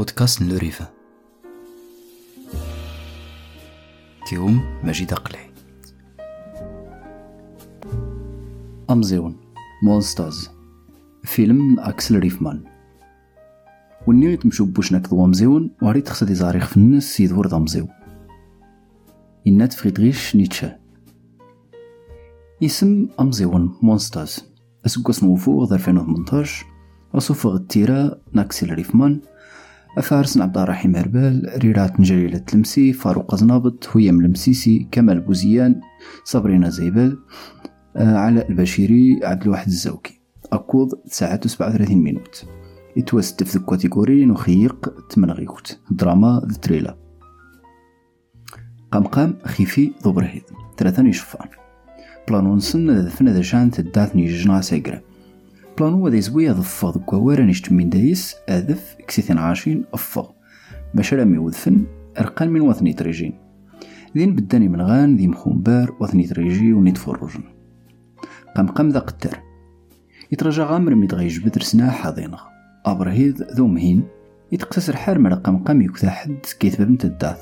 بودكاست نوريفا. كيوم مجيداقلي. أمزيون مونسترز، فيلم أكسل ريفمان. والنيو يتمشو بوش نكذو أمزيون وهريت خسد يزاريخ في النس يدور دامزيو إنات فريدريش نيتشه. اسم أمزيون مونسترز أسوق اسمه فوق 2018 وصفه التيرة ناكسل ريفمان أفارسن عبد الرحيم هربال، ريرات نجليلة تلمسي، فاروق زنابط، هيام لمسيسي، كمال بوزيان، صبرينا زيبال، علاء البشيري، عبد الواحد الزوكي. أقوض 9:37 مينوت. يتوسط في الكاتيجوري نخيق 8 غيكوت دراما ذا تريلا. قمقام خيفي ضبرهيد 3 يشفان. بلانونسن ذفنا ذا شان تداتني جنا سيقرا. بلانو هذا يزوي أضفاض قوارا نشت من دايس أذف كسيثين عاشين أفاق بشرامي وذفن أرقان من وثني تريجين ذين بداني من غان ذي مخون بار وثني تريجي ونتفرجن قمقم ذا قتر يترجع غامر ميتغيج بدرسنا حاضينه أبرهيد ذو مهين يتقسر حار مرقم قمي كذا حد كيث ببنت الداث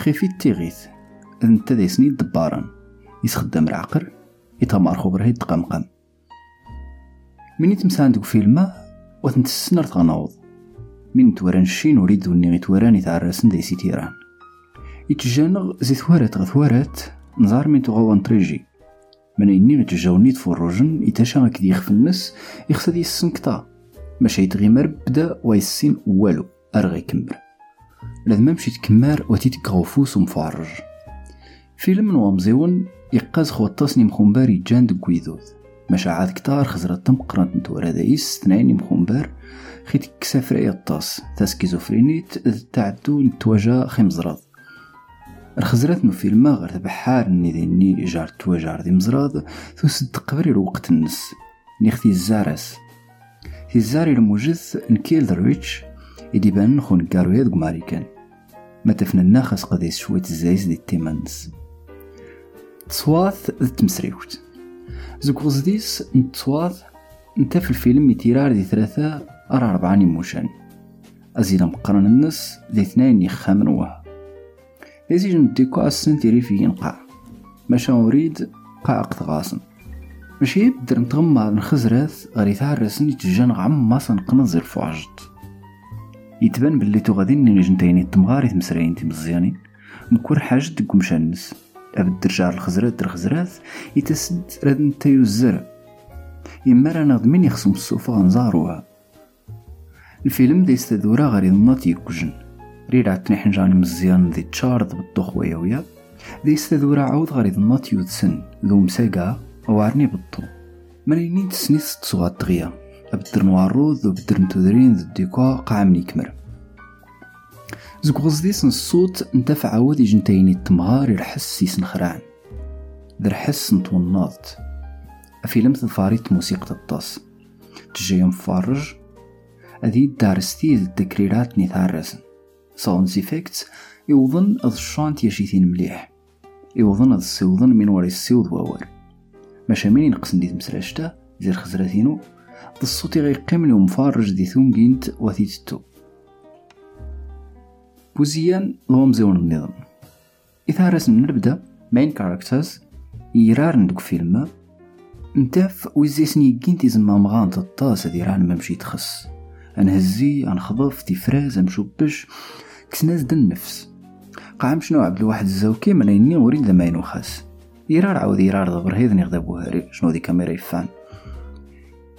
خيفيت تيغيث أذن تدايسني دبارا يسخدم العقر يتغمار خبرهيد قمقم من يتمسان دو فيلما وثنت السنر تغناوض من توران الشين وريد وني غيتوران يتعرسن دايسي تيران يتجانغ زي ثوارات غثوارات نزار من تغوان تريجي من اني غيتجاوني تفروجن يتاشا كدي يخف النس يخصد يسنكتا ماشي يتغيمر بدا ويسين والو ارغي كمر لازم مشي تكمار وتيتكغوفوس ومفارج فيلم نوامزيون يقاز خوطاسني مخنبار يتجان دو كويدوز مشاعات كتار خزرتم قرنت نتورا دايس اثنين مخنبار خيت كسافر اي الطاس تاسكيزوفرينيت تعدو نتواجا خمزراض الخزرات نو في المغر تبحار اني جار تواجار دي مزراض توسد قبري الوقت النس نيختي الزارس في الزاري الموجث نكيل درويتش يدي بان نخون كاروية دو ماريكان ما تفن الناخس قديس شوية الزايز دي التيمانس تصواث ذا تمسريوت زوكوز ديس نتواض نتا في الفيلم يتيرار دي 3 أو 4 نموشان أزيلا مقرن الناس دي 2 يخامن وها لازي جنديكو أسن تريفيين قاع ماشا نريد قاع قطغاسن ماشي يبدر نتغمى نخزراث غري تعرسن يتجان غعم ماسا نقنزي الفعجد يتبان باللي تغادين نجنتيني التمغاري تمسرعين تمزيانين مكور حاجة ديكو مشانس أبدر جار الخزرات درخزرات يتسد ردن تايو الزرع إما رانا ضمين يخصم الصوفة غنزاروها الفيلم دي استدورا غري ضمناتي يكوجن رير عتنحن جاني مزيان دي تشارد بالطخوة يويا دي استدورا عوض غري ضمناتي يدسن ذو مساقا وعرني بالطو منينين تسني 6 صغات دغيا أبدر نوعروض وبدر نتودرين ذو الديكوا قعامني كمر زوك غزديس الصوت ندفع عوضي جنتيني التمغار الحس يسنخرعن ذا الحس نتوناضت أفيلم تنفاريت موسيقى الطاس تجي مفارج أذي دارستي التكريرات نتعرسن ساوند إفكتس يوضن أذ الشانت يشيثين مليح يوضن أذ السيوضن من وري السيوض وور ماشا مين ينقسن دي تمسرشتا زير خزراتينو ذا الصوت غير قيملي ومفارج دي ثوم جينت وثيتتو بوزيان لومزيون النظام إثارس من البدء مين كاركترز يرارن دوك فيلما نتاف ويزيسني جينتي زمان مغانت الطاس هذي ران ممشي تخص أنهزي أنخضف تفراز أمشوبش كسناز دن نفس قاعم شنو عبد الواحد الزوكي منيني وريد لماينو خاس يرار عاود يرار ضبر هيدن يغضبوها ري شنو دي كاميرا يفان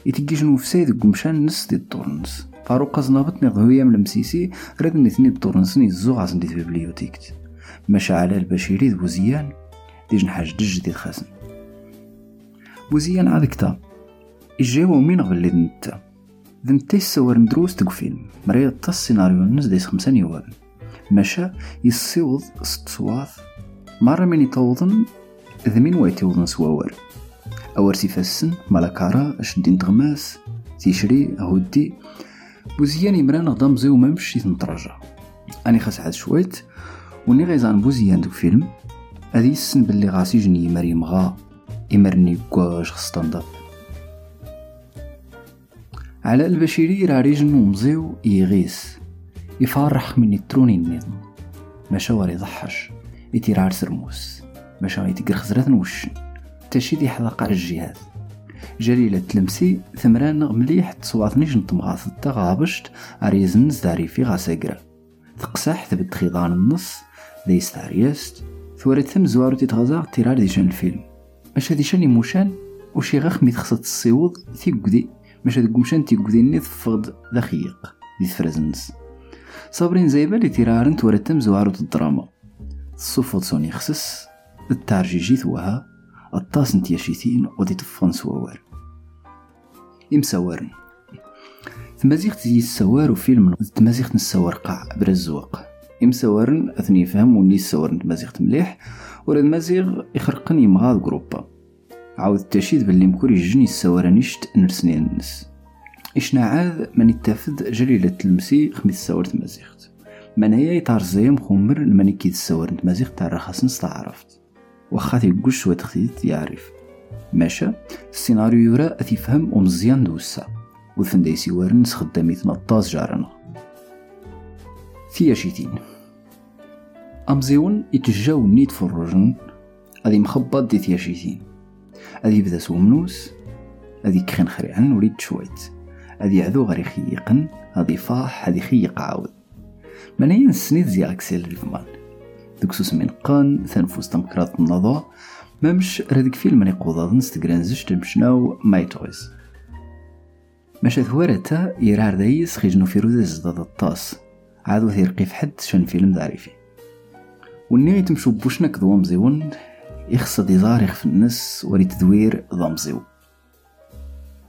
يتجي شنو فسايد قمشان نس دي الدورنس فاروق زنابط نغض هيام لمسيسي راد نثني بطورنسني الزوغ عزن دي البيبليوتيكت ماشا علاء البشيري ذو زيان ديجن حاج دج دي الخاسن وزيان عذكتا الجاوة ومين غبلي دنتا دنتا يسور مدروس تقو فيلم مريض تا السيناريو النس ديس 5 نيوابن ماشا يسيوض 6 صواث مرة من يتوضن ذمين ويتوضن سواور أور سيفاسن ملكارا أشدين تغماس تيشري أهودي بوزيان يمران غضام زيو ممشي تنترجع أنا خاص عاد شويت وني غيزان بوزيان دو فيلم هذي السن باللي غاسي جني مريم غا يمرني بكواش خستانداب علاء البشيري راريجن ومزيو يغيس يفارح من يتروني النظم مشاور يضحش يتيرعر سرموس مشاور يتقر خزرات نوش تشيدي حلقة الجهاز جليلة تلمسي ثمران مليح تصواثنيش نطمغاث التغابشت عريزن الزاري في غاساقرة تقسح ثبت خيضان النص ديس تاريست ثورة ثم زوارو تتغزاق تيرار ديشان الفيلم مش هديشان يموشان وشي غاخ ميتخصد الصيوض تيقودي مش هدقومشان تيقودي نيثفغد دخيق ديث فرزنز صابرين زيبا اللي تيرارن ثورة ثم زوارو الدراما الصفوض سون يخصص التارجيجي ثوها الطاسن تياشيثين ودي تفن سوار يمسوارن تمازيغ تيجي السوار وفيلم تمازيغ نسوار قاع برزوق يمسوارن أثني فهم وني السوار تمازيغ تمليح ورد مازيغ يخرقن يمغاد جروبا عاود التشيد باللي مكوري جني السوار نشت نرسني الناس إشنا عاد من التفد جليلة المسي خميس السوار تمازيغ من هي يتعرزيهم خمر لمن كيد السوار تمازيغ تعرخصن استعرفت وخاثي يقوش وتخذيت يعرف ماشا السيناريو يرى أتفهم ومزيان دوسا وثنديسي وارن سخدامي تنطاز جارنا ثياشيتين أمزيون يتجاو نيت فروجن أذي مخبط دي ثياشيتين أذي بدا سومنوس أذي كخن خريعن وليد شويت أذي عذو غري خيقن أذي فاح أذي خيق عاود منين سنيد زي أكسل رفمان دكسوس من قان ثنفوس تمكرات النظا ممش ردك فيلم نقوضا نستغرانزش تمشناو مايتويز ماشا ثورتا يرار دايس خيجنو في روزة زداد الطاس عادو ثيرقي في حد شان فيلم ذاريفي والنيغي تمشو بوشنا كذوام زيون يخصد يزاريخ في الناس وري تدوير ضام زيون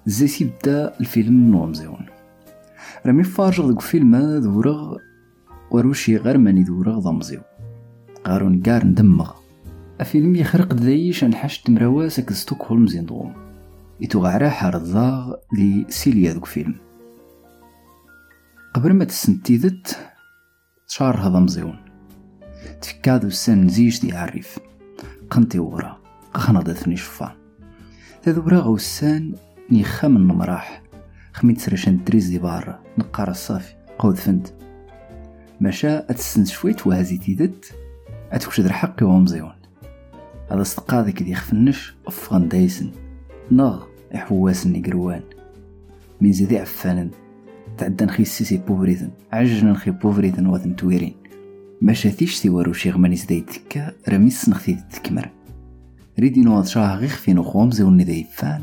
زي سيبدا الفيلم نوام زيون رمي فارجغ دك فيلم دورغ وروشي غير ماني دورغ ضام زيون قارون قار ندمغ الفيلم يخرق دايش انحش تمرواسك ستوكهولم زيندروم يتوغعرا حارض ضاغ لي سيليا ذوك فيلم قبل ما تسنتيذت شعر هذا مزيون تفكادو السن زيش دي عريف قنتي وغرا قخنضتني شفا تذورا غو السن نيخام النمراح خميت سرشان دريز دي بارة نقار الصافي قوذ فند ماشا اتسن شويت وهزي تيذت أتكشد رحقي ومزيون هذا استقاذك دي خفنش أفغان دايسن نغ إحواسن قروان من زي ذي عفانن تعدن خي السيسي بوفريثن عجنن خي بوفريثن وثن تويرين ماشا ثيش ثيوارو شيغ ماني زداي تكا رميس نخثي تكمر ريدي نواض شاه غي خفين وخوامزيون نداي فان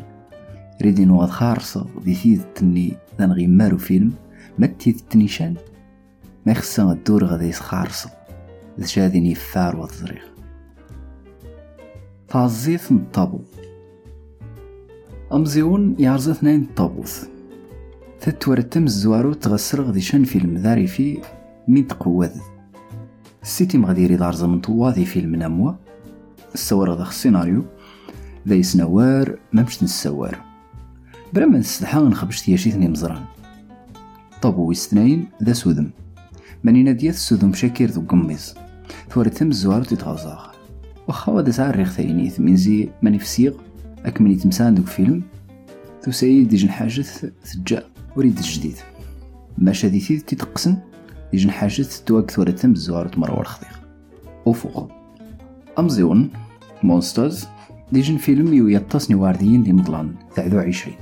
ريدي نواض خارصة ذي ثيذ تني ذن غيمارو فيلم ما تيذ تنيشان ما يخصان الدور غدايس خارصة ذشاذيني الثار والزريخ تعزيث من الطابو أمزيون يعرض اثنين الطابوث تتورى تم الزوارو تغسر غديشان فيلم ذاري في من تقوى السيتي مغديري دارز من طواذي فيلم نموى السوار غداخ السيناريو ذاي سنوار ممشت نسوار برما نستحان نخبش تياشيثني مزران طابو اثنين ذا سودم منين ديث سودم شاكير ذو قميز ثورة تم الزوار تتغزاق وخاوة دسعر ريخثينيث من زي منفسيغ أكمني تمسان دوك فيلم ثو سايد ديجن حاجث ثجاء وريد الجديد ماشا ديثيد تتقسن ديجن حاجث تواك ثورة تم الزوار تمروار خضيق وفوق أمزيون مونسترز ديجن فيلم يويطاس نوارديين دي مضلان تعذو 20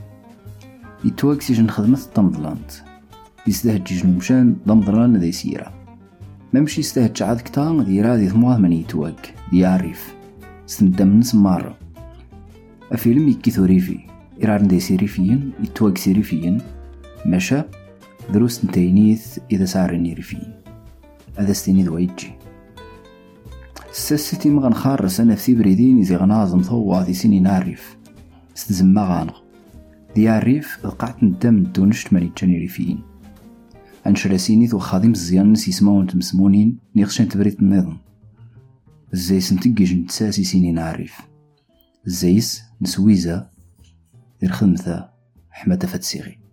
يتواك سيجن خدمة التمضلانت يستهد جيجن مشان ضمضران ذي سيرة ممشي يستهد شعاد كتان ذي راذي ثموه من يتوق ذي عارف سندم نسم مرة الفيلم يكيثو ريفي إرارن ذي سيريفيين يتوق سيريفيين ماشا دروس نتينيث إذا سعرني ريفيين هذا استينيذ ويجي الساسيتي مغان خارس أنا في بريدين إذا غنازم ثوى ذي سيني نعرف استزم مغانغ ذي عارف القعت ندم دونشت من يتجاني ريفيين أنشرسيني ذو خادم الزيان نسي سماون تمسمونين نيخشان تبريد النظم الزيس نتقج نتساسي سيني نعرف الزيس نسويزة درخدمثة حمادة فتسيغي